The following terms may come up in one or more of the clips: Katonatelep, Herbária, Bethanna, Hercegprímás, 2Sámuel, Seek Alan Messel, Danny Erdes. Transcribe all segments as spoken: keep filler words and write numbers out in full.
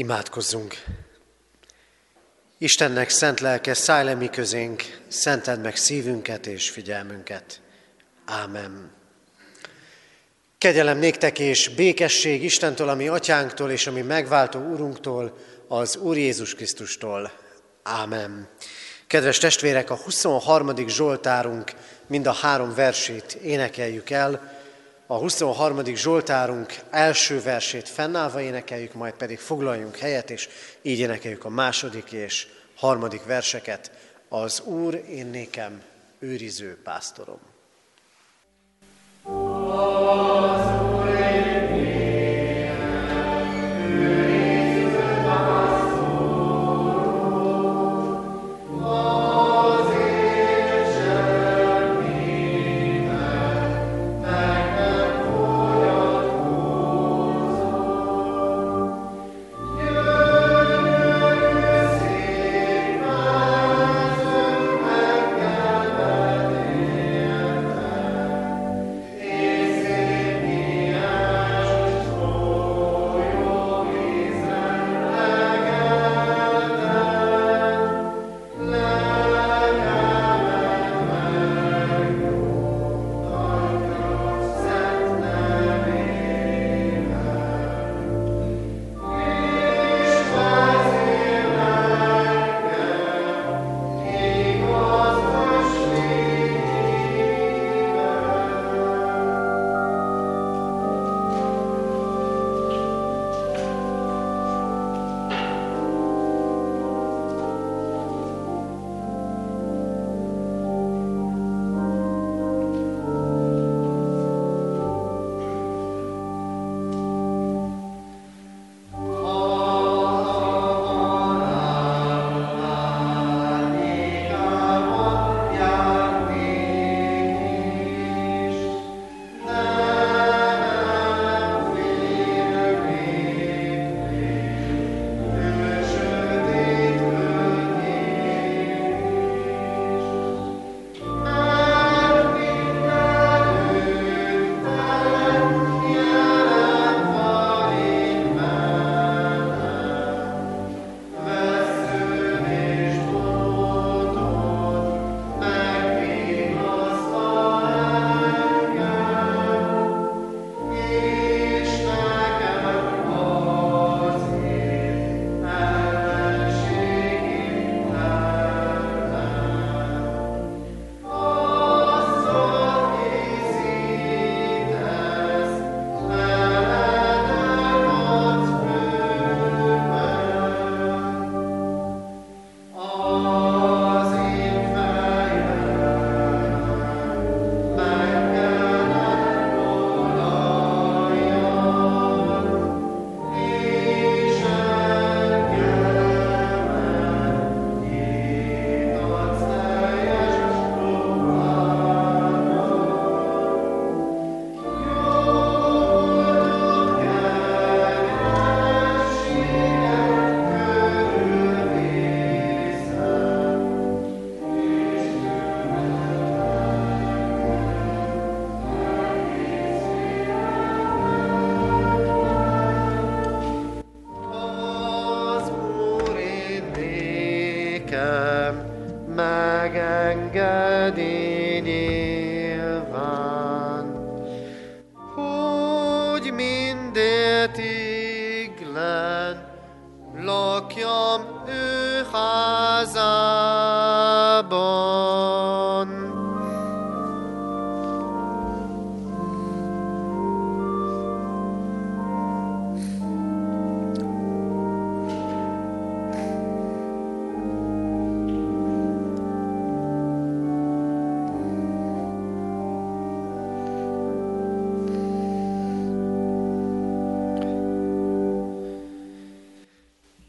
Imádkozzunk! Istennek szent lelke, szállj le mi közénk, szenteld meg szívünket és figyelmünket. Ámen. Kegyelem néktek és békesség Istentől, ami atyánktól és ami megváltó úrunktól, az Úr Jézus Krisztustól. Ámen. Kedves testvérek, a huszonharmadik Zsoltárunk mind a három versét énekeljük el. A huszonharmadik Zsoltárunk első versét fennállva énekeljük, majd pedig foglaljunk helyet, és így énekeljük a második és harmadik verseket. Az Úr én nékem őriző pásztorom. Oh.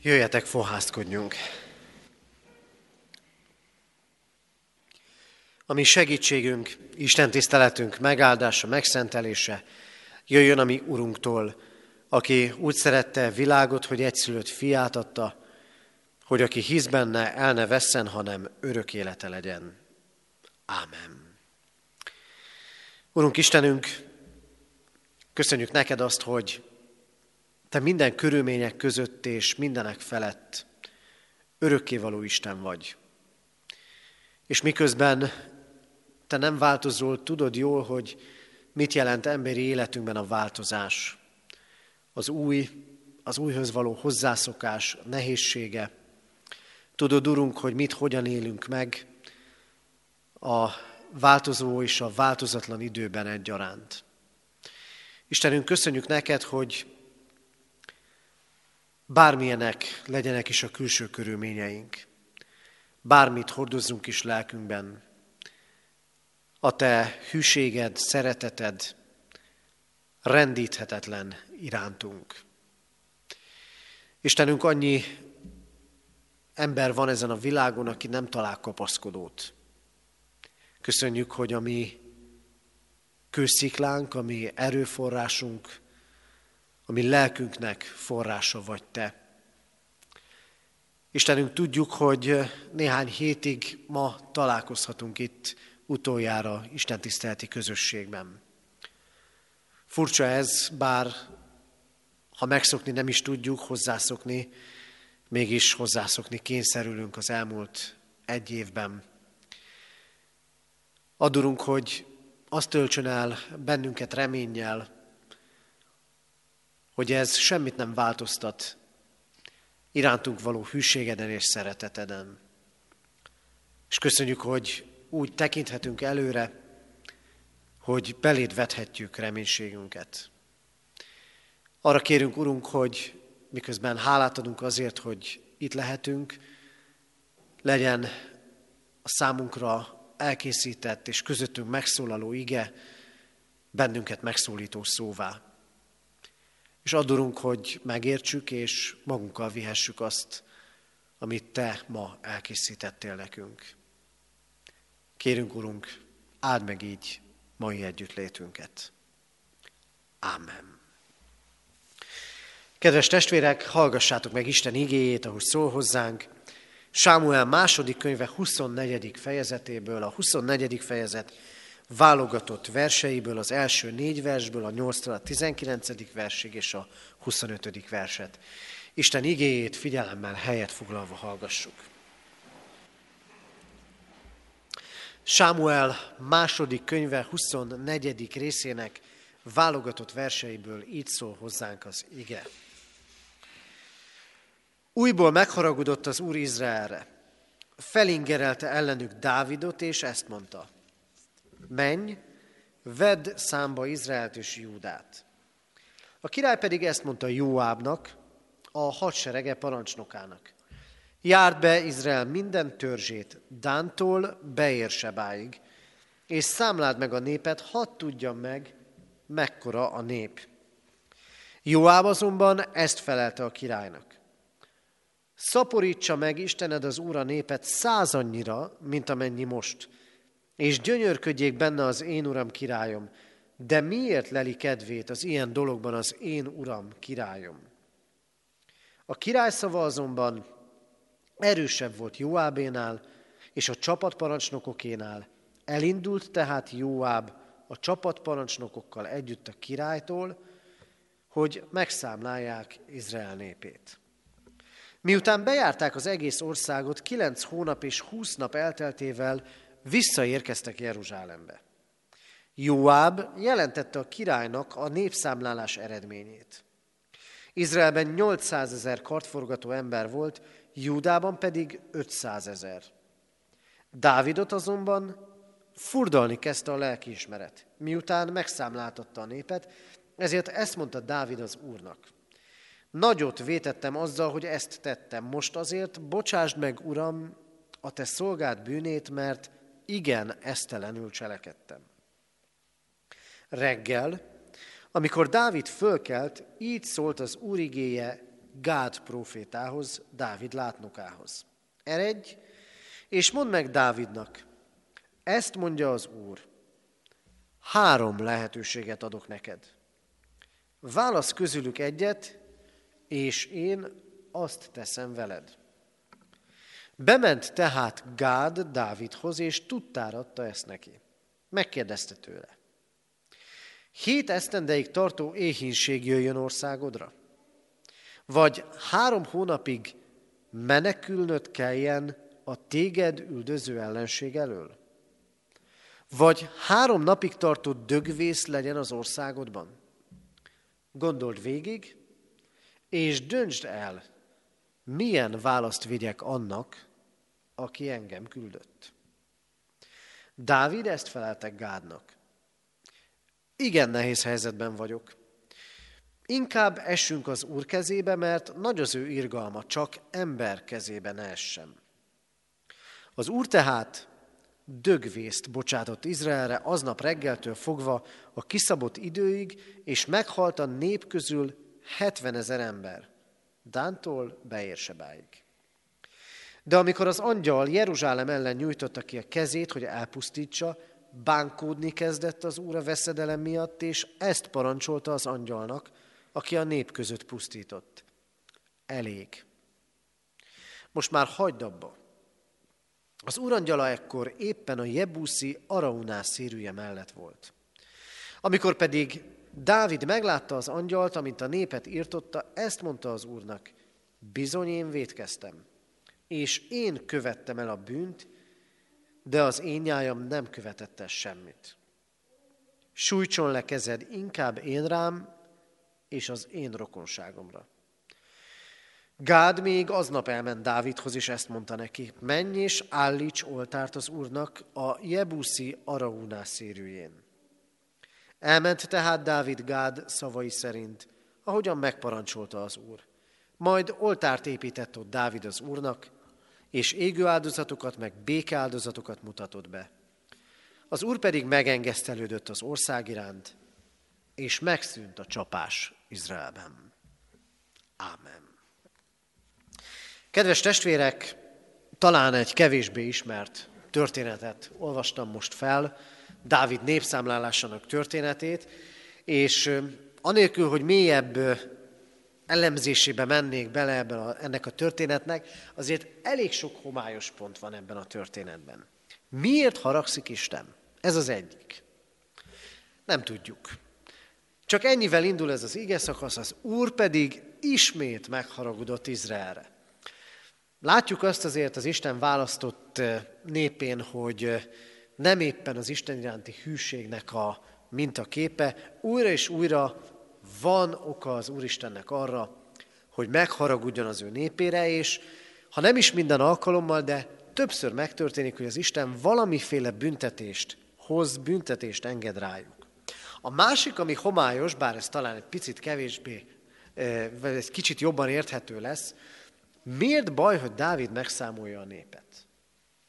Jöjjetek, fohászkodjunk! A mi segítségünk, Isten tiszteletünk megáldása, megszentelése jöjjön a mi Urunktól, aki úgy szerette világot, hogy egyszülött fiát adta, hogy aki hisz benne, el ne vesszen, hanem örök élete legyen. Ámen. Urunk Istenünk, köszönjük neked azt, hogy Te minden körülmények között és mindenek felett örökkévaló Isten vagy. És miközben te nem változol, tudod jól, hogy mit jelent emberi életünkben a változás. Az új, az újhöz való hozzászokás nehézsége. Tudod, Urunk, hogy mit, hogyan élünk meg a változó és a változatlan időben egyaránt. Istenünk, köszönjük neked, hogy bármilyenek legyenek is a külső körülményeink, bármit hordozzunk is lelkünkben, a te hűséged, szereteted rendíthetetlen irántunk. Istenünk, annyi ember van ezen a világon, aki nem talál kapaszkodót. Köszönjük, hogy a mi kősziklánk, a mi erőforrásunk, a mi lelkünknek forrása vagy te. Istenünk, tudjuk, hogy néhány hétig ma találkozhatunk itt utoljára istentiszteleti közösségben. Furcsa ez, bár ha megszokni nem is tudjuk, hozzászokni, mégis hozzászokni kényszerülünk az elmúlt egy évben. Add, Urunk, hogy azt töltsön el bennünket reménnyel, hogy ez semmit nem változtat irántunk való hűségeden és szereteteden. És köszönjük, hogy úgy tekinthetünk előre, hogy beléd vethetjük reménységünket. Arra kérünk, Urunk, hogy miközben hálát adunk azért, hogy itt lehetünk, legyen a számunkra elkészített és közöttünk megszólaló ige bennünket megszólító szóvá. És add, Urunk, hogy megértsük és magunkkal vihessük azt, amit te ma elkészítettél nekünk. Kérünk, Urunk, áld meg így mai együttlétünket. Ámen. Kedves testvérek, hallgassátok meg Isten igéjét, ahogy szól hozzánk. Sámuel második könyve huszonnegyedik fejezetéből, a huszonnegyedik fejezet válogatott verseiből, az első négy versből, a nyolctól a tizenkilencedik versig és a huszonötödik verset. Isten igéjét figyelemmel helyet foglalva hallgassuk. Sámuel második könyve huszonnegyedik részének válogatott verseiből így szól hozzánk az ige. Újból megharagudott az Úr Izraelre, felingerelte ellenük Dávidot, és ezt mondta: menj, vedd számba Izraelt és Júdát. A király pedig ezt mondta Jóábnak, a hadserege parancsnokának: járd be Izrael minden törzsét, Dántól Beérsebáig, és számláld meg a népet, hadd tudja meg, mekkora a nép. Jóáb azonban ezt felelte a királynak: szaporítsa meg Istened az Úr a népet százannyira, mint amennyi most, és gyönyörködjék benne az én uram királyom, de miért leli kedvét az ilyen dologban az én uram királyom? A király szava azonban erősebb volt Jóábénál és a csapatparancsnokokénál. Elindult tehát Jóáb a csapatparancsnokokkal együtt a királytól, hogy megszámlálják Izrael népét. Miután bejárták az egész országot, kilenc hónap és húsz nap elteltével visszaérkeztek Jeruzsálembe. Jóáb jelentette a királynak a népszámlálás eredményét. Izraelben nyolcszázezer kartforgató ember volt, Júdában pedig ötszázezer. Dávidot azonban furdalni kezdte a lelkiismeret, miután megszámláltatta a népet, ezért ezt mondta Dávid az Úrnak: nagyot vétettem azzal, hogy ezt tettem, most azért bocsásd meg, Uram, a te szolgád bűnét, mert igen esztelenül cselekedtem. Reggel, amikor Dávid fölkelt, így szólt az Úr igéje Gád prófétához, Dávid látnokához: eredj, és mondd meg Dávidnak, ezt mondja az Úr: három lehetőséget adok neked. Válasz közülük egyet, és én azt teszem veled. Bement tehát Gád Dávidhoz, és tudtára adta ezt neki. Megkérdezte tőle: hét esztendeig tartó éhínség jöjjön országodra, vagy három hónapig menekülnöd kelljen a téged üldöző ellenség elől? Vagy három napig tartó dögvész legyen az országodban? Gondold végig, és döntsd el, milyen választ vigyek annak, aki engem küldött. Dávid ezt felelte Gádnak. Igen nehéz helyzetben vagyok. Inkább essünk az Úr kezébe, mert nagy az ő irgalma, csak ember kezébe ne essem. Az Úr tehát dögvészt bocsátott Izraelre aznap reggeltől fogva a kiszabott időig, és meghalt a nép közül hetvenezer ember, Dántól Beérsebáig. De amikor az angyal Jeruzsálem ellen nyújtotta ki a kezét, hogy elpusztítsa, bánkódni kezdett az Úr a veszedelem miatt, és ezt parancsolta az angyalnak, aki a nép között pusztított. Elég. Most már hagyd abba. Az Úr angyala ekkor éppen a jebuszi Araunás szérűje mellett volt. Amikor pedig Dávid meglátta az angyalt, amint a népet írtotta, ezt mondta az Úrnak: bizony én vétkeztem, és én követtem el a bűnt, de az én nyájam nem követett el semmit. Sújtson le kezed inkább én rám és az én rokonságomra. Gád még aznap elment Dávidhoz, és ezt mondta neki: menj és állíts oltárt az Úrnak a jebuszi Araunás szérűjén. Elment tehát Dávid Gád szavai szerint, ahogyan megparancsolta az Úr. Majd oltárt épített ott Dávid az Úrnak, és égő áldozatokat meg béke áldozatokat mutatott be. Az Úr pedig megengesztelődött az ország iránt, és megszűnt a csapás Izraelben. Ámen. Kedves testvérek, talán egy kevésbé ismert történetet olvastam most fel, Dávid népszámlálásának történetét, és anélkül, hogy mélyebb elemzésébe mennék bele ebben a, ennek a történetnek, azért elég sok homályos pont van ebben a történetben. Miért haragszik Isten? Ez az egyik. Nem tudjuk. Csak ennyivel indul ez az ige szakasz, az Úr pedig ismét megharagudott Izraelre. Látjuk azt azért az Isten választott népén, hogy nem éppen az Isten iránti hűségnek a mintaképe. Újra és újra van oka az Úristennek arra, hogy megharagudjon az ő népére, és ha nem is minden alkalommal, de többször megtörténik, hogy az Isten valamiféle büntetést hoz, büntetést enged rájuk. A másik, ami homályos, bár ez talán egy picit kevésbé, egy kicsit jobban érthető lesz, miért baj, hogy Dávid megszámolja a népet?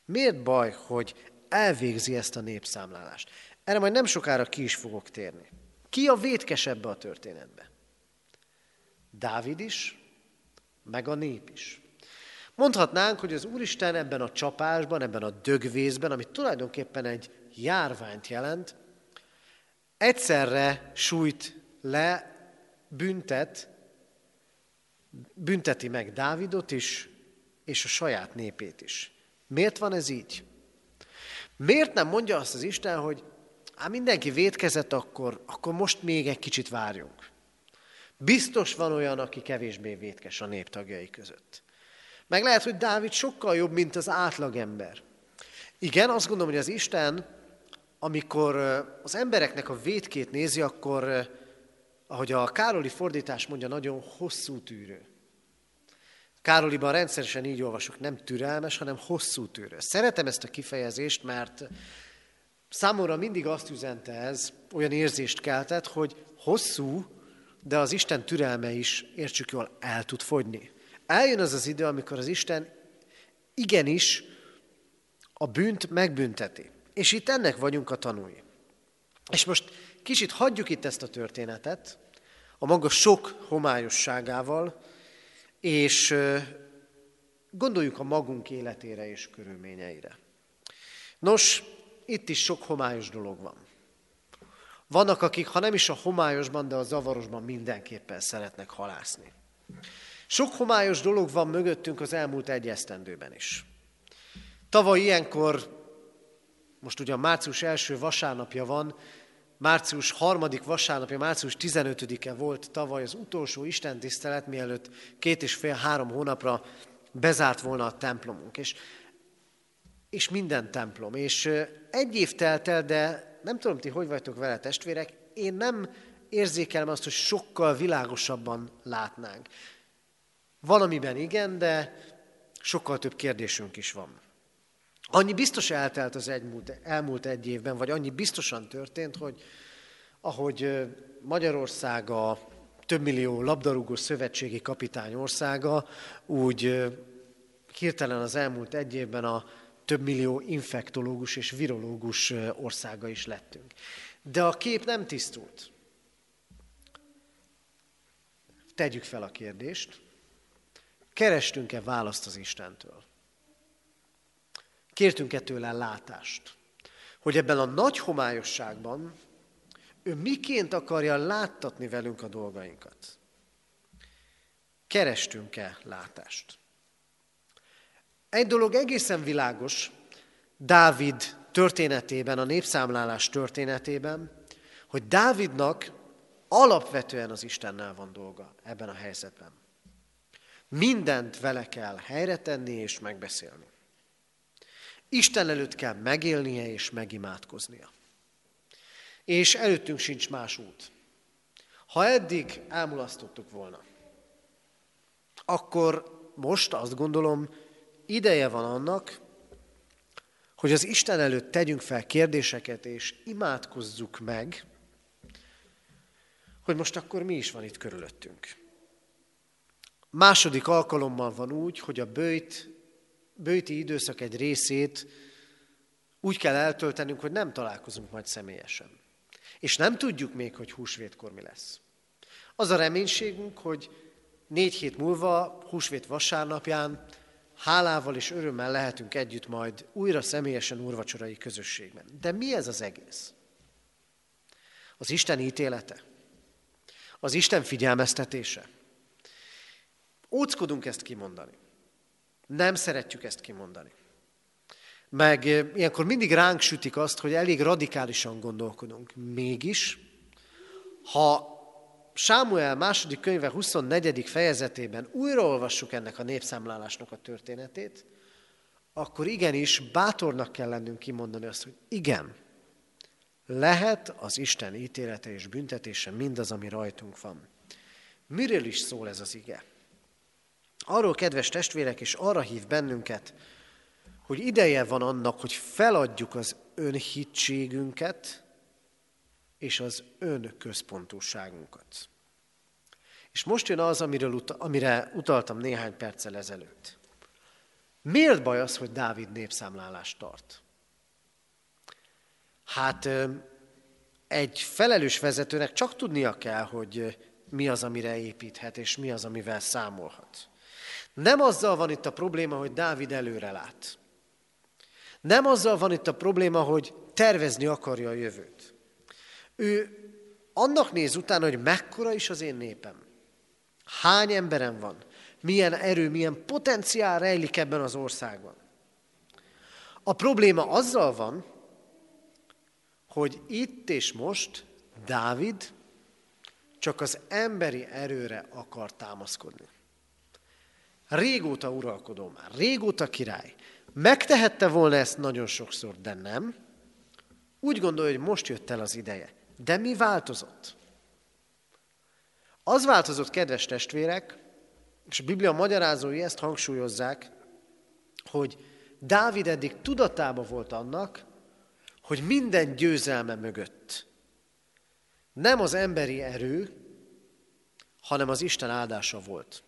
Miért baj, hogy elvégzi ezt a népszámlálást? Erre majd nem sokára ki is fogok térni. Ki a vétkes ebbe a történetbe? Dávid is, meg a nép is. Mondhatnánk, hogy az Úristen ebben a csapásban, ebben a dögvészben, ami tulajdonképpen egy járványt jelent, egyszerre sújt le, büntet, bünteti meg Dávidot is, és a saját népét is. Miért van ez így? Miért nem mondja azt az Isten, hogy hát mindenki vétkezett, akkor, akkor most még egy kicsit várjunk. Biztos van olyan, aki kevésbé vétkes a néptagjai között. Meg lehet, hogy Dávid sokkal jobb, mint az átlagember. Igen, azt gondolom, hogy az Isten, amikor az embereknek a vétkét nézi, akkor, ahogy a Károli fordítás mondja, nagyon hosszú tűrő. Károliban rendszeresen így olvasok, nem türelmes, hanem hosszú tűrő. Szeretem ezt a kifejezést, mert számomra mindig azt üzente ez, olyan érzést keltett, hogy hosszú, de az Isten türelme is, értsük jól, el tud fogyni. Eljön az az idő, amikor az Isten igenis a bűnt megbünteti. És itt ennek vagyunk a tanúi. És most kicsit hagyjuk itt ezt a történetet, a maga sok homályosságával, és gondoljuk a magunk életére és körülményeire. Nos, itt is sok homályos dolog van. Vannak, akik, ha nem is a homályosban, de a zavarosban mindenképpen szeretnek halászni. Sok homályos dolog van mögöttünk az elmúlt egy esztendőben is. Tavaly ilyenkor, most ugyan március első vasárnapja van, március harmadik vasárnapja, március tizenötödike volt tavaly az utolsó istentisztelet, mielőtt két és fél, három hónapra bezárt volna a templomunk. És, és minden templom. És egy év telt el, de nem tudom, ti hogy vagytok vele, testvérek, én nem érzékelem azt, hogy sokkal világosabban látnánk. Valamiben igen, de sokkal több kérdésünk is van. Annyi biztos eltelt az elmúlt, elmúlt egy évben, vagy annyi biztosan történt, hogy ahogy Magyarország a több millió labdarúgó szövetségi kapitány országa, úgy hirtelen az elmúlt egy évben a több millió infektológus és virológus országa is lettünk. De a kép nem tisztult. Tegyük fel a kérdést, kerestünk-e választ az Istentől? Kértünk-e tőle látást, hogy ebben a nagy homályosságban ő miként akarja láttatni velünk a dolgainkat? Kerestünk-e látást? Egy dolog egészen világos Dávid történetében, a népszámlálás történetében, hogy Dávidnak alapvetően az Istennel van dolga ebben a helyzetben. Mindent vele kell helyre tenni és megbeszélni. Isten előtt kell megélnie és megimádkoznia. És előttünk sincs más út. Ha eddig elmulasztottuk volna, akkor most azt gondolom, ideje van annak, hogy az Isten előtt tegyünk fel kérdéseket és imádkozzuk meg, hogy most akkor mi is van itt körülöttünk. Második alkalommal van úgy, hogy a böjt, böjti időszak egy részét úgy kell eltöltenünk, hogy nem találkozunk majd személyesen. És nem tudjuk még, hogy húsvétkor mi lesz. Az a reménységünk, hogy négy hét múlva, húsvét vasárnapján hálával és örömmel lehetünk együtt majd újra személyesen úrvacsorai közösségben. De mi ez az egész? Az Isten ítélete? Az Isten figyelmeztetése? Óckodunk ezt kimondani. Nem szeretjük ezt kimondani. Meg ilyenkor mindig ránk sütik azt, hogy elég radikálisan gondolkodunk. Mégis, ha Sámuel második könyve huszonnegyedik fejezetében újraolvassuk ennek a népszámlálásnak a történetét, akkor igenis bátornak kell lennünk kimondani azt, hogy igen, lehet az Isten ítélete és büntetése mindaz, ami rajtunk van. Miről is szól ez az ige? Arról, kedves testvérek, és arra hív bennünket, hogy ideje van annak, hogy feladjuk az önhittségünket és az önközpontúságunkat. És most jön az, amiről, amire utaltam néhány perccel ezelőtt. Miért baj az, hogy Dávid népszámlálást tart? Hát egy felelős vezetőnek csak tudnia kell, hogy mi az, amire építhet, és mi az, amivel számolhat. Nem azzal van itt a probléma, hogy Dávid előrelát. Nem azzal van itt a probléma, hogy tervezni akarja a jövőt. Ő annak néz utána, hogy mekkora is az én népem. Hány emberem van? Milyen erő, milyen potenciál rejlik ebben az országban? A probléma azzal van, hogy itt és most Dávid csak az emberi erőre akar támaszkodni. Régóta uralkodó már, régóta király. Megtehette volna ezt nagyon sokszor, de nem. Úgy gondolja, hogy most jött el az ideje. De mi változott? Az változott, kedves testvérek, és a Biblia magyarázói ezt hangsúlyozzák, hogy Dávid eddig tudatában volt annak, hogy minden győzelme mögött nem az emberi erő, hanem az Isten áldása volt.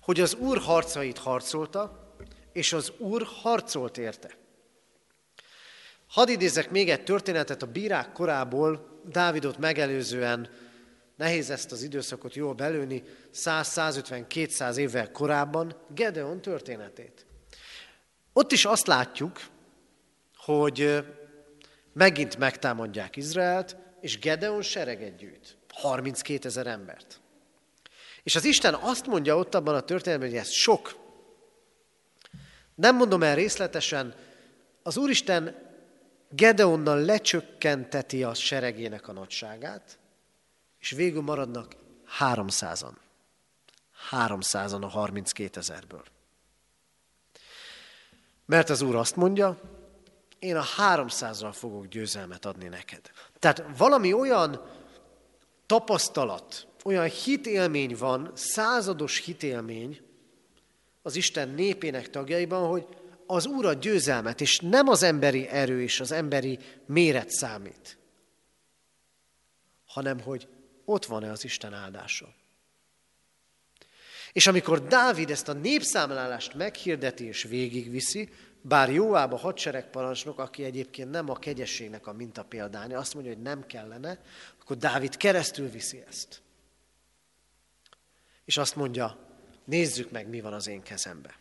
Hogy az Úr harcait harcolta, és az Úr harcolt érte. Hadd idézek még egy történetet a bírák korából, Dávidot megelőzően, nehéz ezt az időszakot jól belőni, száz-százötven-kétszáz évvel korábban, Gedeon történetét. Ott is azt látjuk, hogy megint megtámadják Izraelt, és Gedeon sereget gyűjt, harminckétezer embert. És az Isten azt mondja ott abban a történetben, hogy ez sok. Nem mondom el részletesen, az Úristen Gedeonnal lecsökkenteti a seregének a nagyságát, és végül maradnak háromszázan. háromszázan a harminckétezerből. Mert az Úr azt mondja, én a háromszázral fogok győzelmet adni neked. Tehát valami olyan tapasztalat, olyan hitélmény van, százados hitélmény az Isten népének tagjaiban, hogy az Úr a győzelmet, és nem az emberi erő és az emberi méret számít, hanem hogy ott van-e az Isten áldása. És amikor Dávid ezt a népszámlálást meghirdeti és végigviszi, bár Jóáb a hadseregparancsnok, aki egyébként nem a kegyességnek a mintapéldánya, azt mondja, hogy nem kellene, akkor Dávid keresztül viszi ezt. És azt mondja, nézzük meg, mi van az én kezembe.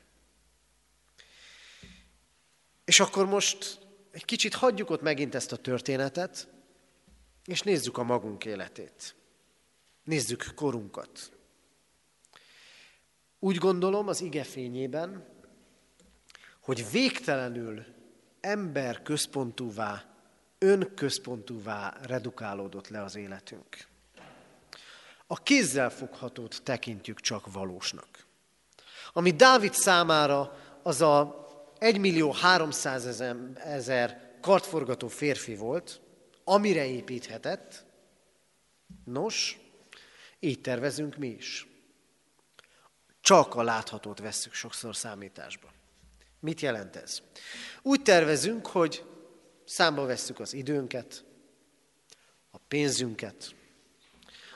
És akkor most egy kicsit hagyjuk ott megint ezt a történetet, és nézzük a magunk életét. Nézzük korunkat. Úgy gondolom az ige fényében, hogy végtelenül emberközpontúvá, önközpontúvá redukálódott le az életünk. A kézzelfoghatót tekintjük csak valósnak. Ami Dávid számára az a egymillió-háromszázezer kartforgató férfi volt, amire építhetett, nos, így tervezünk mi is. Csak a láthatót vesszük sokszor számításba. Mit jelent ez? Úgy tervezünk, hogy számba vesszük az időnket, a pénzünket,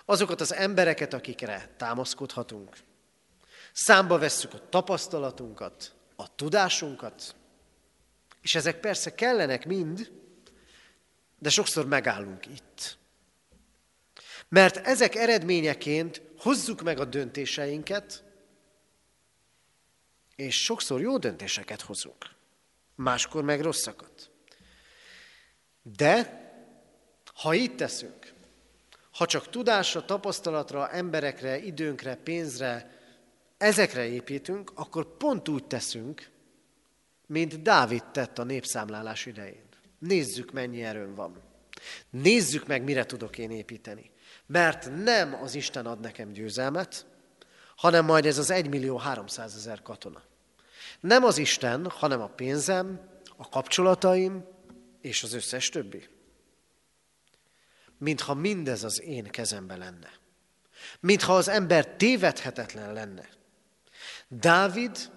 azokat az embereket, akikre támaszkodhatunk. Számba vesszük a tapasztalatunkat, a tudásunkat, és ezek persze kellenek mind, de sokszor megállunk itt. Mert ezek eredményeként hozzuk meg a döntéseinket, és sokszor jó döntéseket hozunk, máskor meg rosszakat. De ha így teszünk, ha csak tudásra, tapasztalatra, emberekre, időnkre, pénzre, ezekre építünk, akkor pont úgy teszünk, mint Dávid tett a népszámlálás idején. Nézzük, mennyi erőm van. Nézzük meg, mire tudok én építeni. Mert nem az Isten ad nekem győzelmet, hanem majd ez az egymillió-háromszázezer katona. Nem az Isten, hanem a pénzem, a kapcsolataim és az összes többi. Mintha mindez az én kezemben lenne. Mintha az ember tévedhetetlen lenne. Dávid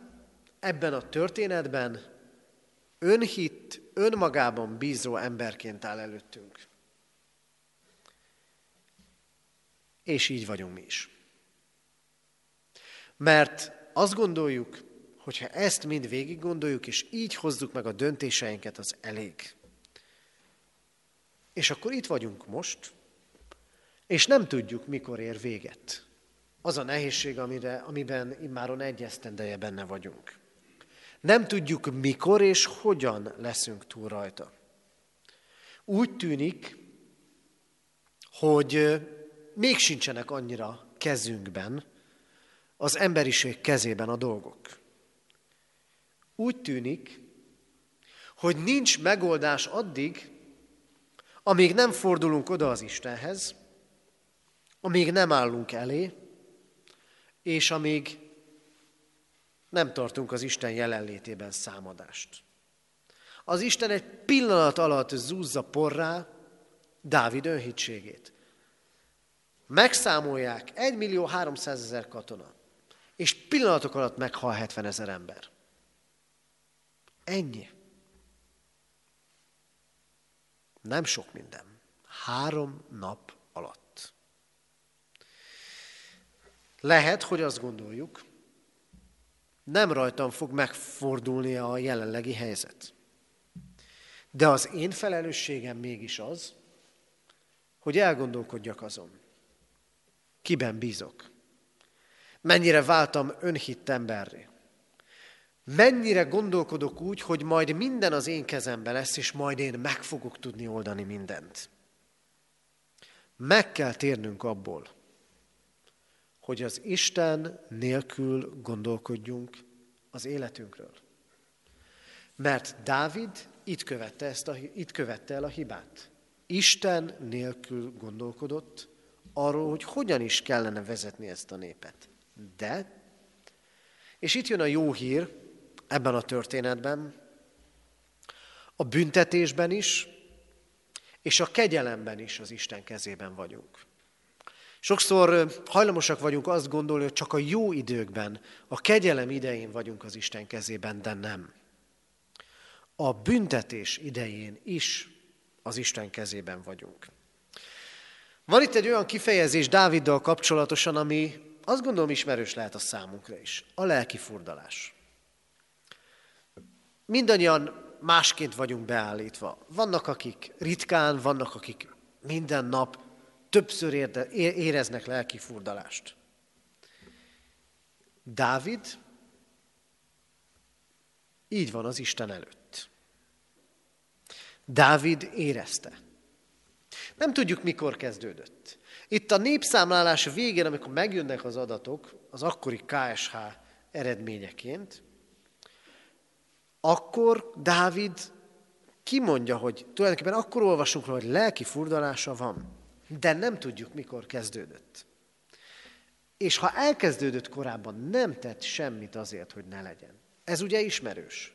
ebben a történetben önhitt, önmagában bízó emberként áll előttünk. És így vagyunk mi is. Mert azt gondoljuk, hogyha ezt mind végig gondoljuk, és így hozzuk meg a döntéseinket, az elég. És akkor itt vagyunk most, és nem tudjuk, mikor ér véget. Az a nehézség, amire, amiben immáron egy esztendeje benne vagyunk. Nem tudjuk, mikor és hogyan leszünk túl rajta. Úgy tűnik, hogy még sincsenek annyira kezünkben, az emberiség kezében a dolgok. Úgy tűnik, hogy nincs megoldás addig, amíg nem fordulunk oda az Istenhez, amíg nem állunk elé, és amíg nem tartunk az Isten jelenlétében számadást. Az Isten egy pillanat alatt zúzza porrá Dávid önhitségét. Megszámolják egymillió-háromszázezer katona. És pillanatok alatt meghal hetvenezer ember. Ennyi. Nem sok minden. Három nap alatt. Lehet, hogy azt gondoljuk, nem rajtam fog megfordulni a jelenlegi helyzet. De az én felelősségem mégis az, hogy elgondolkodjak azon. Kiben bízok? Mennyire váltam önhitt emberré. Mennyire gondolkodok úgy, hogy majd minden az én kezembe lesz, és majd én meg fogok tudni oldani mindent. Meg kell térnünk abból, hogy az Isten nélkül gondolkodjunk az életünkről. Mert Dávid itt követte, ezt a, itt követte el a hibát. Isten nélkül gondolkodott arról, hogy hogyan is kellene vezetni ezt a népet. De, és itt jön a jó hír ebben a történetben, a büntetésben is, és a kegyelemben is az Isten kezében vagyunk. Sokszor hajlamosak vagyunk azt gondolni, hogy csak a jó időkben, a kegyelem idején vagyunk az Isten kezében, de nem. A büntetés idején is az Isten kezében vagyunk. Van itt egy olyan kifejezés Dáviddal kapcsolatosan, ami azt gondolom ismerős lehet a számunkra is. A lelki furdalás. Mindannyian másként vagyunk beállítva. Vannak, akik ritkán, vannak, akik minden nap többször éreznek lelki furdalást. Dávid így van az Isten előtt. Dávid érezte. Nem tudjuk, mikor kezdődött. Itt a népszámlálás végén, amikor megjönnek az adatok, az akkori ká es há eredményeként, akkor Dávid kimondja, hogy tulajdonképpen akkor olvasunk róla, hogy lelki furdalása van, de nem tudjuk, mikor kezdődött. És ha elkezdődött korábban, nem tett semmit azért, hogy ne legyen. Ez ugye ismerős.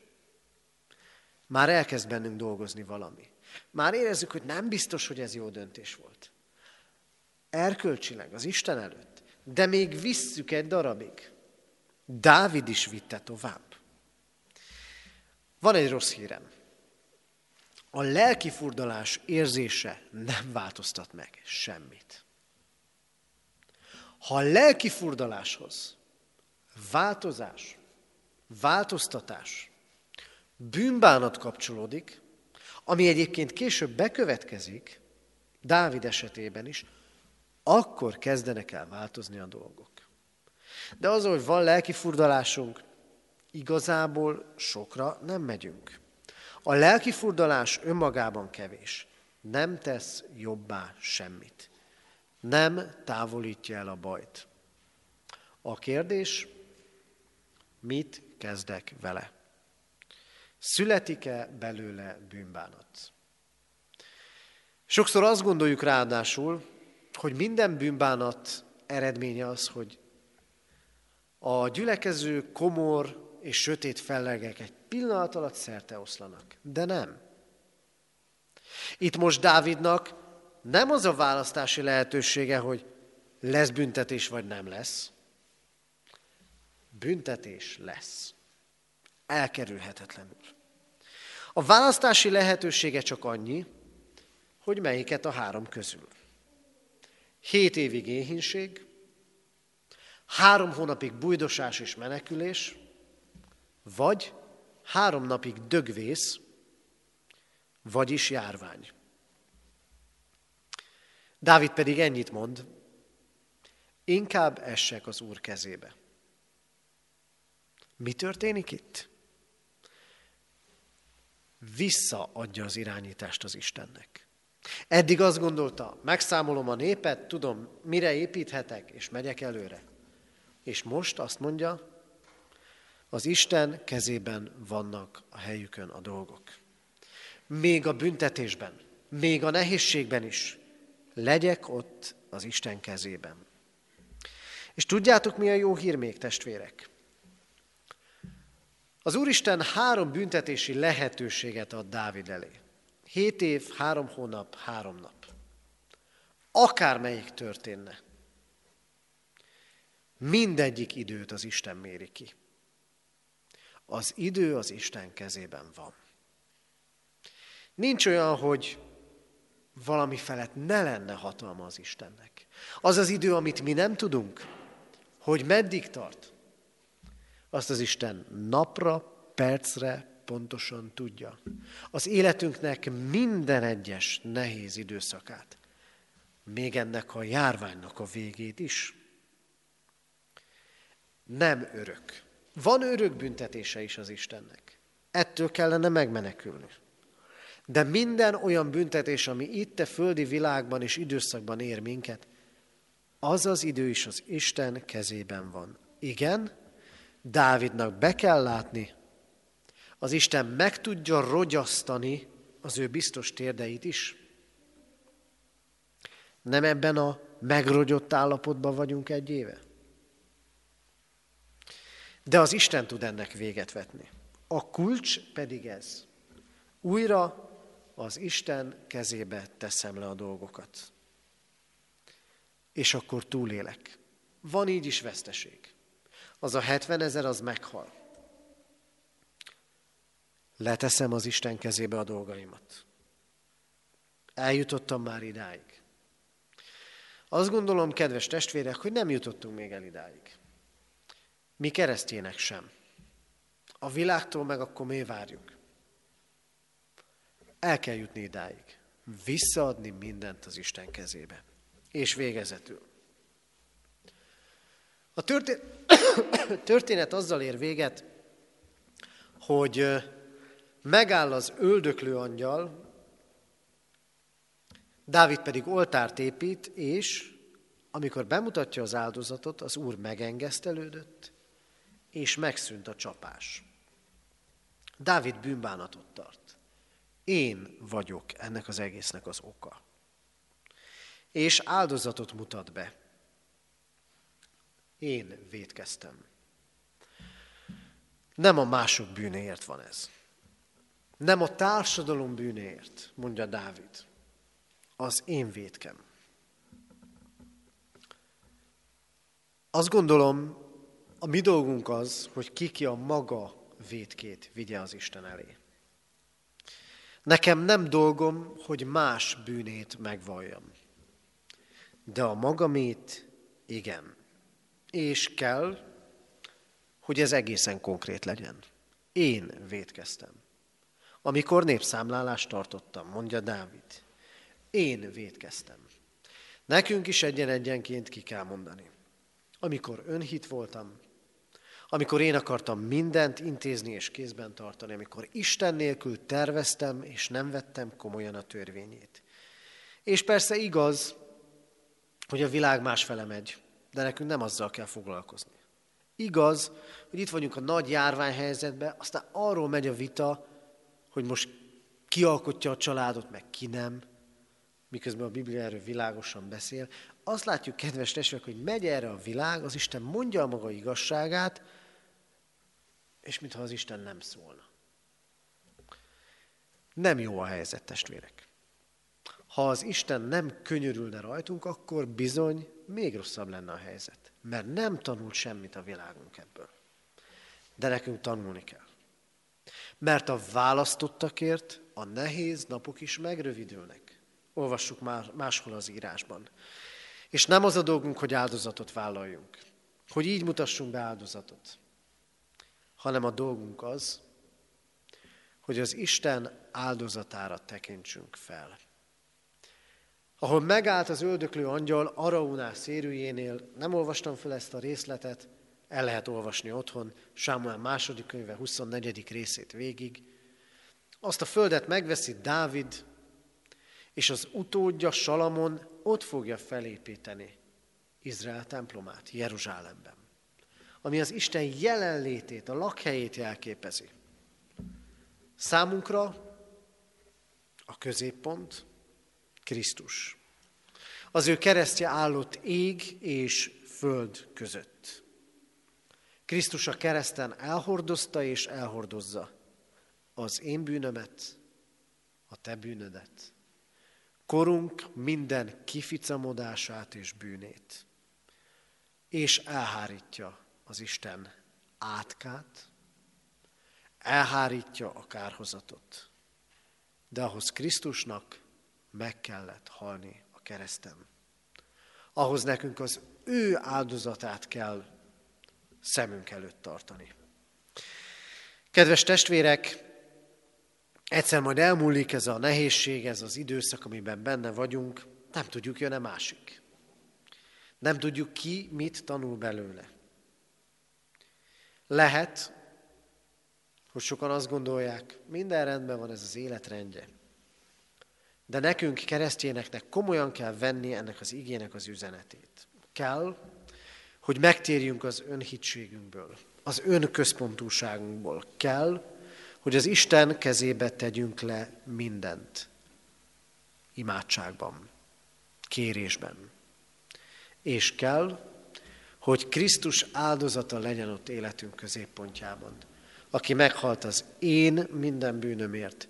Már elkezd bennünk dolgozni valami. Már érezzük, hogy nem biztos, hogy ez jó döntés volt. Erkölcsileg, az Isten előtt. De még visszük egy darabig. Dávid is vitte tovább. Van egy rossz hírem. A lelki furdalás érzése nem változtat meg semmit. Ha a lelki furdaláshoz változás, változtatás, bűnbánat kapcsolódik, ami egyébként később bekövetkezik, Dávid esetében is, akkor kezdenek el változni a dolgok. De az, hogy van lelki furdalásunk, igazából sokra nem megyünk. A lelki furdalás önmagában kevés. Nem tesz jobbá semmit. Nem távolítja el a bajt. A kérdés, mit kezdek vele? Születik-e belőle bűnbánat? Sokszor azt gondoljuk ráadásul, hogy minden bűnbánat eredménye az, hogy a gyülekező komor és sötét fellegek egy pillanat alatt szerte oszlanak. De nem. Itt most Dávidnak nem az a választási lehetősége, hogy lesz büntetés, vagy nem lesz. Büntetés lesz. Elkerülhetetlenül. A választási lehetősége csak annyi, hogy melyiket a három közül. Hét évig éhínség, három hónapig bújdosás és menekülés, vagy három napig dögvész, vagyis járvány. Dávid pedig ennyit mond, inkább essek az Úr kezébe. Mi történik itt? Visszaadja az irányítást az Istennek. Eddig azt gondolta, megszámolom a népet, tudom, mire építhetek, és megyek előre. És most azt mondja, az Isten kezében vannak a helyükön a dolgok. Még a büntetésben, még a nehézségben is legyek ott az Isten kezében. És tudjátok, mi a jó hír még, testvérek? Az Úristen három büntetési lehetőséget ad Dávid elé. Hét év, három hónap, három nap. Akármelyik történne. Mindegyik időt az Isten méri ki. Az idő az Isten kezében van. Nincs olyan, hogy valami felett ne lenne hatalma az Istennek. Az az idő, amit mi nem tudunk, hogy meddig tart, azt az Isten napra, percre pontosan tudja. Az életünknek minden egyes nehéz időszakát, még ennek a járványnak a végét is. Nem örök. Van örök büntetése is az Istennek. Ettől kellene megmenekülni. De minden olyan büntetés, ami itt a földi világban és időszakban ér minket, az az idő is az Isten kezében van. Igen, Dávidnak be kell látni, az Isten meg tudja rogyasztani az ő biztos térdeit is. Nem ebben a megrogyott állapotban vagyunk egy éve? De az Isten tud ennek véget vetni. A kulcs pedig ez. Újra az Isten kezébe teszem le a dolgokat. És akkor túlélek. Van így is veszteség. Az a hetvenezer, az meghal. Leteszem az Isten kezébe a dolgaimat. Eljutottam már idáig. Azt gondolom, kedves testvérek, hogy nem jutottunk még el idáig. Mi keresztjének sem. A világtól meg akkor mi várjuk? El kell jutni idáig. Visszaadni mindent az Isten kezébe. És végezetül. A történet, történet azzal ér véget, hogy megáll az öldöklő angyal, Dávid pedig oltárt épít, és amikor bemutatja az áldozatot, az Úr megengesztelődött, és megszűnt a csapás. Dávid bűnbánatot tart. Én vagyok ennek az egésznek az oka. És áldozatot mutat be. Én vétkeztem. Nem a mások bűnéért van ez. Nem a társadalom bűnéért, mondja Dávid. Az én vétkem. Azt gondolom, a mi dolgunk az, hogy ki-ki a maga vétkét vigye az Isten elé. Nekem nem dolgom, hogy más bűnét megvalljam. De a magamét igen. És kell, hogy ez egészen konkrét legyen. Én vétkeztem. Amikor népszámlálást tartottam, mondja Dávid. Én vétkeztem. Nekünk is egyen-egyenként ki kell mondani. Amikor önhit voltam, amikor én akartam mindent intézni és kézben tartani, amikor Isten nélkül terveztem és nem vettem komolyan a törvényét. És persze igaz, hogy a világ másfele megy, de nekünk nem azzal kell foglalkozni. Igaz, hogy itt vagyunk a nagy járványhelyzetben, aztán arról megy a vita, hogy most ki alkotja a családot, meg ki nem, miközben a Biblia erről világosan beszél. Azt látjuk, kedves testvérek, hogy megy erre a világ, az Isten mondja a maga igazságát, és mintha az Isten nem szólna. Nem jó a helyzet, testvérek. Ha az Isten nem könyörülne rajtunk, akkor bizony még rosszabb lenne a helyzet, mert nem tanult semmit a világunk ebből. De nekünk tanulni kell. Mert a választottakért a nehéz napok is megrövidülnek. Olvassuk már máshol az írásban. És nem az a dolgunk, hogy áldozatot vállaljunk, hogy így mutassunk be áldozatot, hanem a dolgunk az, hogy az Isten áldozatára tekintsünk fel. Ahol megállt az öldöklő angyal Araunás szérűjénél, nem olvastam fel ezt a részletet, el lehet olvasni otthon, Sámuel második könyve huszonnegyedik részét végig. Azt a földet megveszi Dávid, és az utódja, Salamon ott fogja felépíteni Izrael templomát, Jeruzsálemben, ami az Isten jelenlétét, a lakhelyét jelképezi. Számunkra a középpont Krisztus. Az ő keresztje állott ég és föld között. Krisztus a kereszten elhordozta és elhordozza az én bűnömet, a te bűnödet. Korunk minden kificamodását és bűnét, és elhárítja az Isten átkát, elhárítja a kárhozatot, de ahhoz Krisztusnak meg kellett halni a kereszten. Ahhoz nekünk az ő áldozatát kell szemünk előtt tartani. Kedves testvérek! Egyszer majd elmúlik ez a nehézség, ez az időszak, amiben benne vagyunk, nem tudjuk, jön-e másik. Nem tudjuk, ki mit tanul belőle. Lehet, hogy sokan azt gondolják, minden rendben van, ez az élet rendje. De nekünk, keresztényeknek komolyan kell venni ennek az igének az üzenetét. Kell, hogy megtérjünk az önhitségünkből, az önközpontúságunkból. Kell, hogy az Isten kezébe tegyünk le mindent. Imádságban, kérésben. És kell, hogy Krisztus áldozata legyen ott életünk középpontjában, aki meghalt az én minden bűnömért,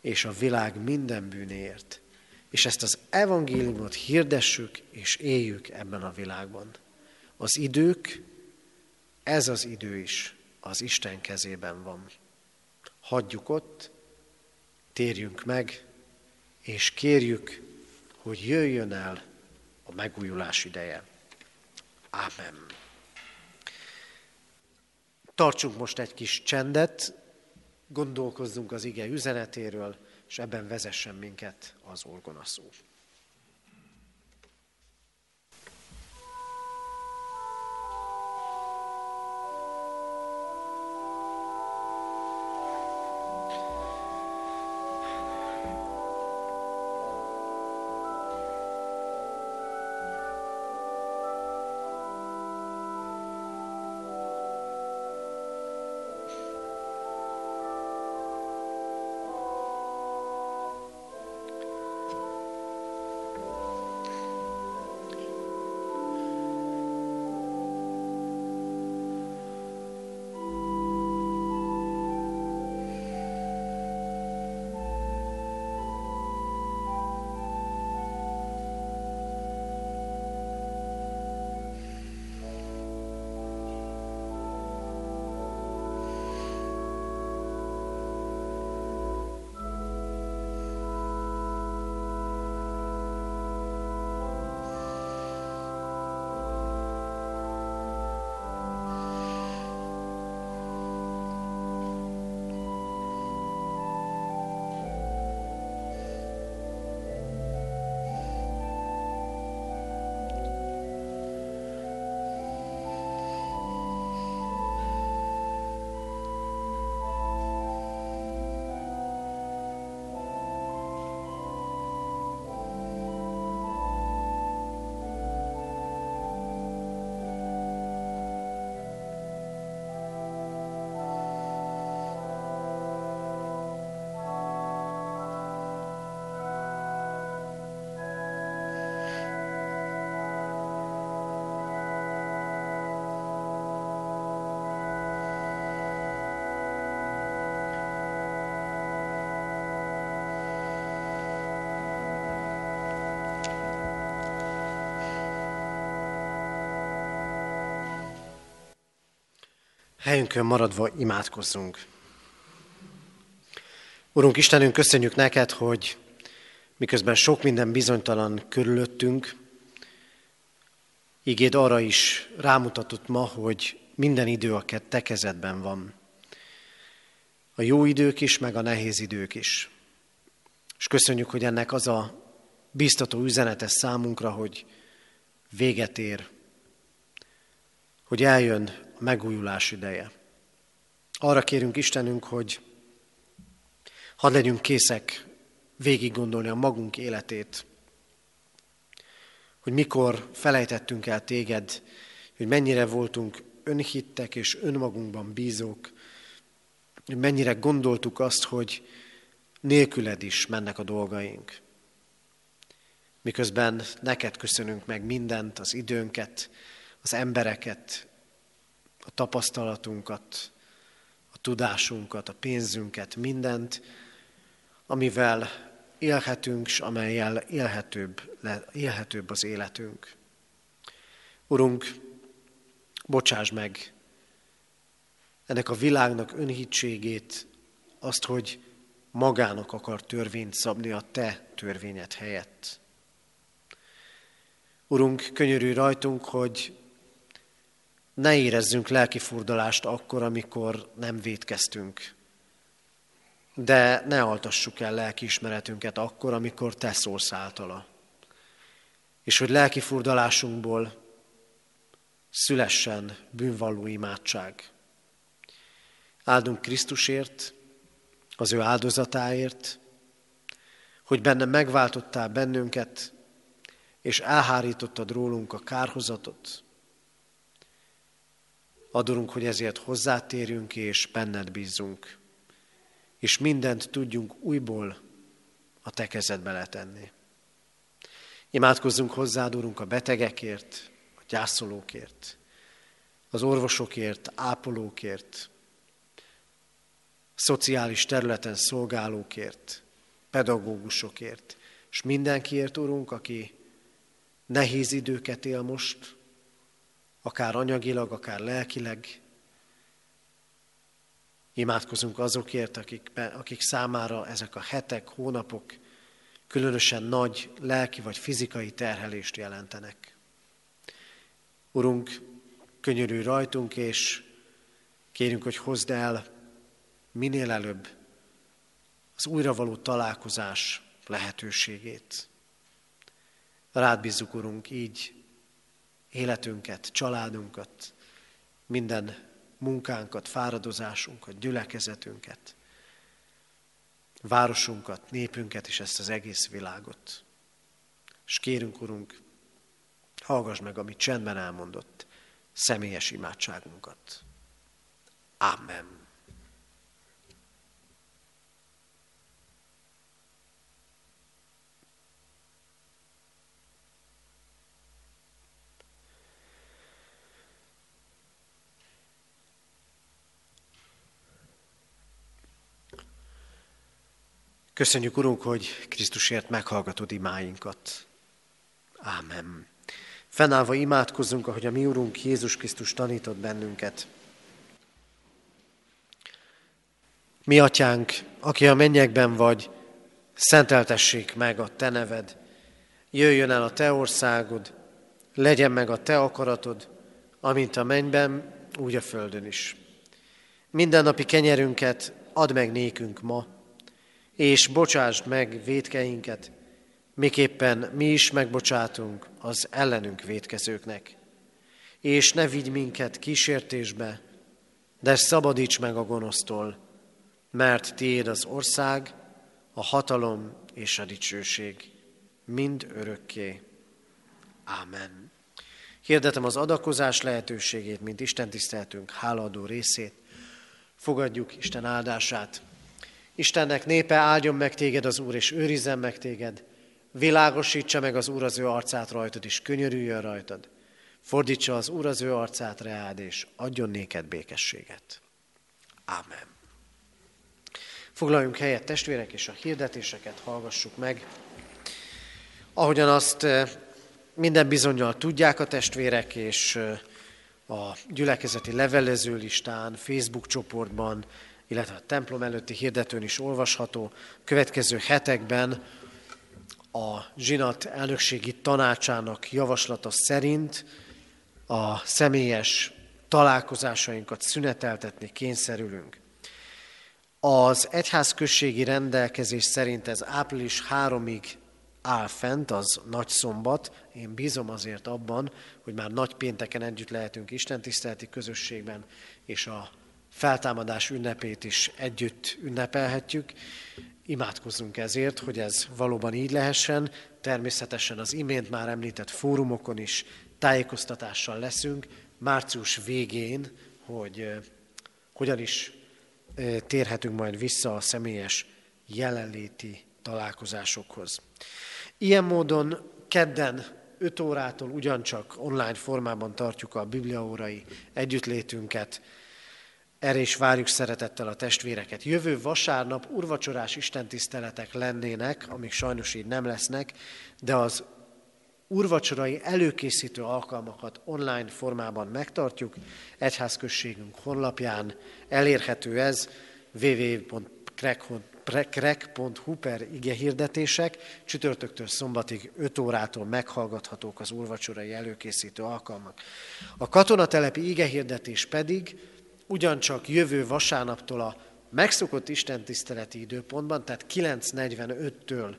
és a világ minden bűnéért. És ezt az evangéliumot hirdessük és éljük ebben a világban. Az idők, ez az idő is az Isten kezében van. Hagyjuk ott, térjünk meg, és kérjük, hogy jöjjön el a megújulás ideje. Ámen. Tartsunk most egy kis csendet, gondolkozzunk az ige üzenetéről, és ebben vezessen minket az orgonaszó. Helyünkön maradva imádkozzunk. Urunk Istenünk, köszönjük neked, hogy miközben sok minden bizonytalan körülöttünk, ígéd arra is rámutatott ma, hogy minden idő a te kezedben van. A jó idők is, meg a nehéz idők is. És köszönjük, hogy ennek az a biztató üzenete számunkra, hogy véget ér, hogy eljön a megújulás ideje. Arra kérünk Istenünk, hogy hadd legyünk készek végig gondolni a magunk életét, hogy mikor felejtettünk el téged, hogy mennyire voltunk önhittek és önmagunkban bízók, hogy mennyire gondoltuk azt, hogy nélküled is mennek a dolgaink. Miközben neked köszönünk meg mindent, az időnket, az embereket, a tapasztalatunkat, a tudásunkat, a pénzünket, mindent, amivel élhetünk, s amellyel élhetőbb, élhetőbb az életünk. Urunk, bocsáss meg ennek a világnak önhittségét, azt, hogy magának akar törvényt szabni a te törvényed helyett. Urunk, könyörülj rajtunk, hogy ne érezzünk lelkifurdalást akkor, amikor nem vétkeztünk, de ne altassuk el lelkiismeretünket akkor, amikor te szólsz általa. És hogy lelkifurdalásunkból szülessen bűnvalló imádság. Áldunk Krisztusért, az ő áldozatáért, hogy benne megváltottál bennünket, és elhárítottad rólunk a kárhozatot. Adorunk, hogy ezért hozzátérjünk és benned bízzunk. és mindent tudjunk újból a te kezedbe letenni. Imádkozzunk hozzád, Urunk, a betegekért, a gyászolókért, az orvosokért, ápolókért, szociális területen szolgálókért, pedagógusokért, és mindenkiért, Urunk, aki nehéz időket él most, akár anyagilag, akár lelkileg. Imádkozunk azokért, akik, akik számára ezek a hetek, hónapok különösen nagy lelki vagy fizikai terhelést jelentenek. Urunk, könyörülj rajtunk, és kérünk, hogy hozd el minél előbb az újravaló találkozás lehetőségét. Rád bízzuk, Urunk, így életünket, családunkat, minden munkánkat, fáradozásunkat, gyülekezetünket, városunkat, népünket és ezt az egész világot. És kérünk, Urunk, hallgass meg, amit csendben elmondott, személyes imádságunkat. Amen. Köszönjük, Urunk, hogy Krisztusért meghallgatod imáinkat. Ámen. Fennállva imádkozzunk, ahogy a mi Urunk Jézus Krisztus tanított bennünket. Mi Atyánk, aki a mennyekben vagy, szenteltessék meg a Te neved. Jöjjön el a Te országod, legyen meg a Te akaratod, amint a mennyben, úgy a földön is. Mindennapi kenyerünket add meg nékünk ma, és bocsásd meg vétkeinket, miképpen mi is megbocsátunk az ellenünk vétkezőknek. És ne vigy minket kísértésbe, de szabadíts meg a gonosztól, mert tiéd az ország, a hatalom és a dicsőség, mind örökké. Ámen. Hirdetem az adakozás lehetőségét, mint Isten tiszteltünk hálaadó részét. Fogadjuk Isten áldását. Istennek népe, áldjon meg téged az Úr, és őrizzen meg téged. Világosítsa meg az Úr az ő arcát rajtad, és könyörüljön rajtad. Fordítsa az Úr az ő arcát reád, és adjon néked békességet. Ámen. Foglaljunk helyet, testvérek, és a hirdetéseket hallgassuk meg. Ahogyan azt minden bizonnyal tudják a testvérek, és a gyülekezeti levelező listán, Facebook csoportban, illetve a templom előtti hirdetőn is olvasható. Következő hetekben a zsinat elnökségi tanácsának javaslata szerint a személyes találkozásainkat szüneteltetni kényszerülünk. Az egyházközségi rendelkezés szerint ez április harmadikáig áll fent, az nagy szombat. Én bízom azért abban, hogy már nagy pénteken együtt lehetünk istentiszteleti közösségben, és a feltámadás ünnepét is együtt ünnepelhetjük. Imádkozzunk ezért, hogy ez valóban így lehessen. Természetesen az imént már említett fórumokon is tájékoztatással leszünk március végén, hogy eh, hogyan is eh, térhetünk majd vissza a személyes jelenléti találkozásokhoz. Ilyen módon kedden öt órától ugyancsak online formában tartjuk a bibliaórai együttlétünket. Erre is várjuk szeretettel a testvéreket. Jövő vasárnap úrvacsorás istentiszteletek lennének, amik sajnos így nem lesznek, de az úrvacsorai előkészítő alkalmakat online formában megtartjuk. Egyházközségünk honlapján elérhető ez, double-u double-u double-u pont krek pont hu per igehirdetések. Csütörtöktől szombatig öt órától meghallgathatók az úrvacsorai előkészítő alkalmak. A katonatelepi igehirdetés pedig ugyancsak jövő vasárnaptól a megszokott istentiszteleti időpontban, tehát kilenc negyvenöttől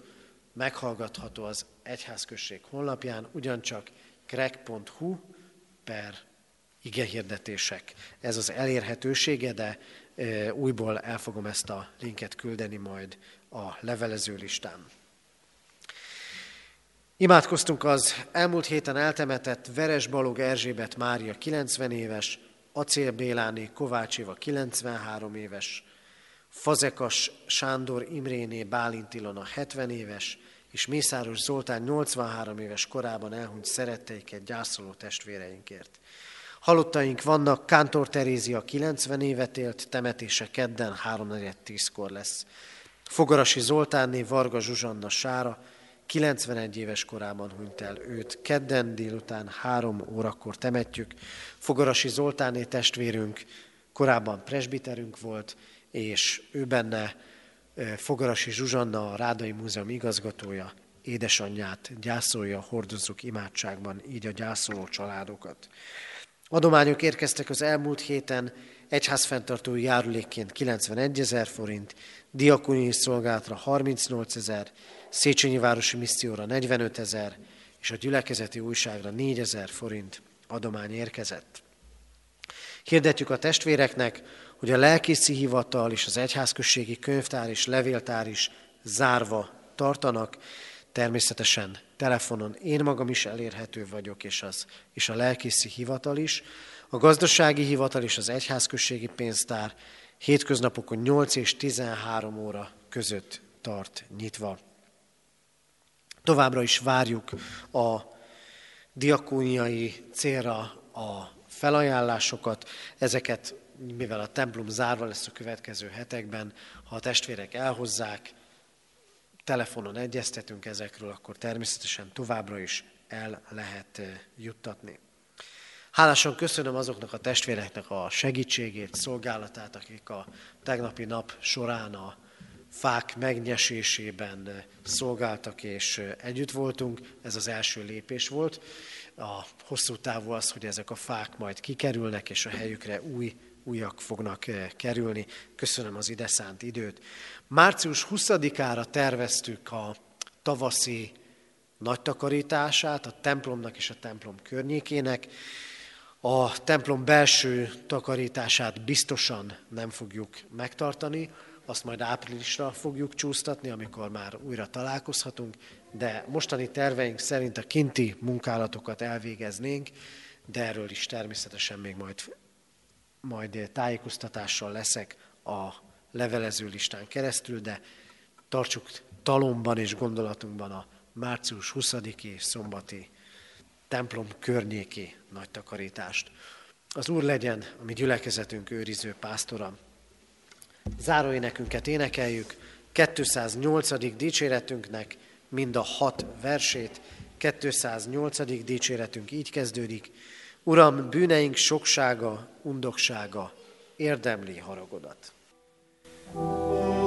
meghallgatható az egyházközség honlapján, ugyancsak krek pont hu per igehirdetések. Ez az elérhetősége, de e, újból el fogom ezt a linket küldeni majd a levelező listán. Imádkoztunk az elmúlt héten eltemetett Veres Balog Erzsébet Mária kilencven éves, Acél Béláné Kovács Éva kilencvenhárom éves, Fazekas Sándor Imréné Bálint Ilona hetven éves, és Mészáros Zoltán nyolcvanhárom éves korában elhunyt szeretteiket gyászoló testvéreinkért. Halottaink vannak, Kántor Terézia kilencven évet élt, temetése kedden három óra tízkor lesz. Fogarasi Zoltánné Varga Zsuzsanna Sára kilencvenegy éves korában hunyt el, őt kedden délután három órakor temetjük. Fogarasi Zoltánné testvérünk, korábban presbiterünk volt, és ő benne Fogarasi Zsuzsanna, a Rádai Múzeum igazgatója, édesanyját gyászolja, hordozzuk imádságban így a gyászoló családokat. Adományok érkeztek az elmúlt héten, egyházfenntartói járulékként kilencvenegyezer forint, diakóniai szolgálatra harmincnyolcezer, Széchenyi városi misszióra negyvenötezer, és a gyülekezeti újságra négyezer forint adomány érkezett. Hirdetjük a testvéreknek, hogy a lelkészi hivatal és az egyházközségi könyvtár és levéltár is zárva tartanak. Természetesen telefonon én magam is elérhető vagyok, és, az, és a lelkészi hivatal is. A gazdasági hivatal és az egyházközségi pénztár hétköznapokon nyolc és tizenhárom óra között tart nyitva. Továbbra is várjuk a diakóniai célra a felajánlásokat, ezeket, mivel a templom zárva lesz a következő hetekben, ha a testvérek elhozzák, telefonon egyeztetünk ezekről, akkor természetesen továbbra is el lehet juttatni. Hálásan köszönöm azoknak a testvéreknek a segítségét, szolgálatát, akik a tegnapi nap során a fák megnyesésében szolgáltak és együtt voltunk. Ez az első lépés volt. A hosszú távú az, hogy ezek a fák majd kikerülnek, és a helyükre új újak fognak kerülni. Köszönöm az ide szánt időt. március huszadikára terveztük a tavaszi nagy takarítását a templomnak és a templom környékének. A templom belső takarítását biztosan nem fogjuk megtartani, azt majd áprilisra fogjuk csúsztatni, amikor már újra találkozhatunk, de mostani terveink szerint a kinti munkálatokat elvégeznénk, de erről is természetesen még majd majd tájékoztatással leszek a levelező listán keresztül, de tartsuk talomban és gondolatunkban a március huszadiki szombati templom környéki nagy takarítást. Az Úr legyen a mi gyülekezetünk őriző pásztora. Záróénekünket énekeljük, kétszáznyolcadik dicséretünknek mind a hat versét. kétszáznyolcadik dicséretünk így kezdődik. Uram, bűneink soksága, undoksága érdemli haragodat. Uram.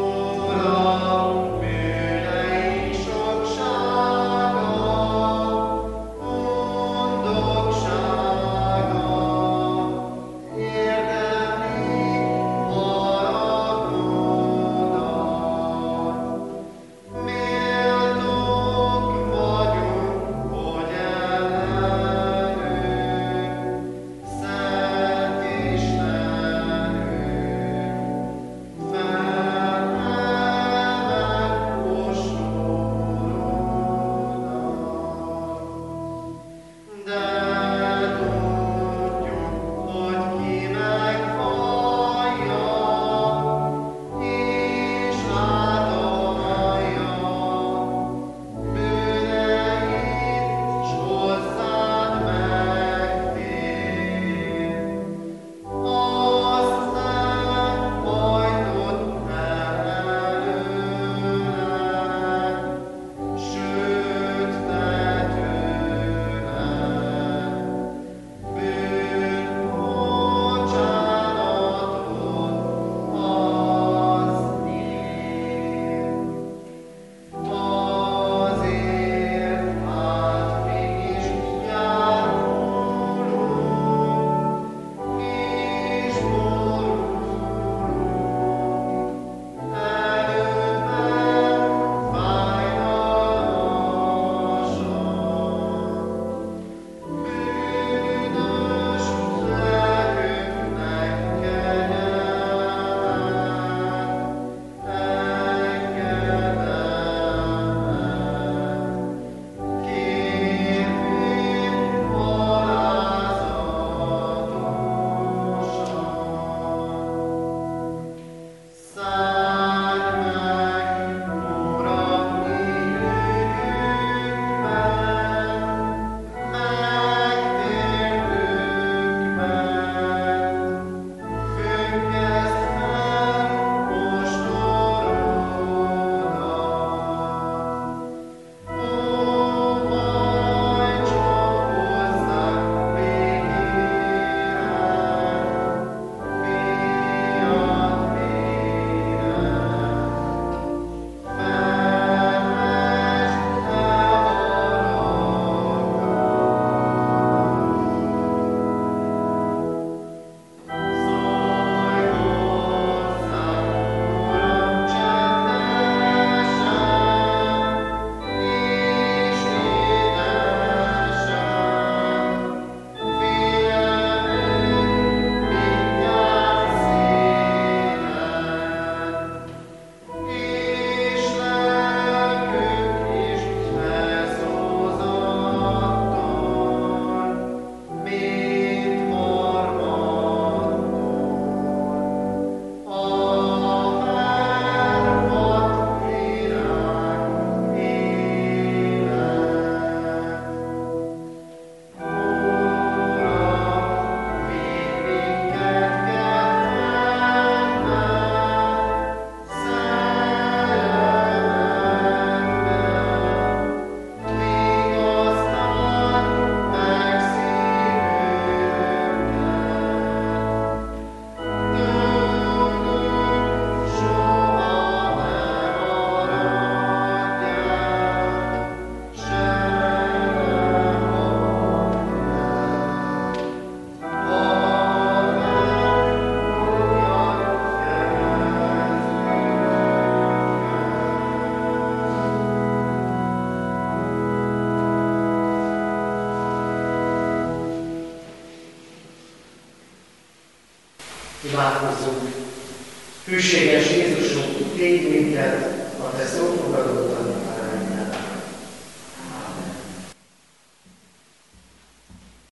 Imádkozzunk. Hűséges Jézusunk, tégy minket a te szófogadóddal,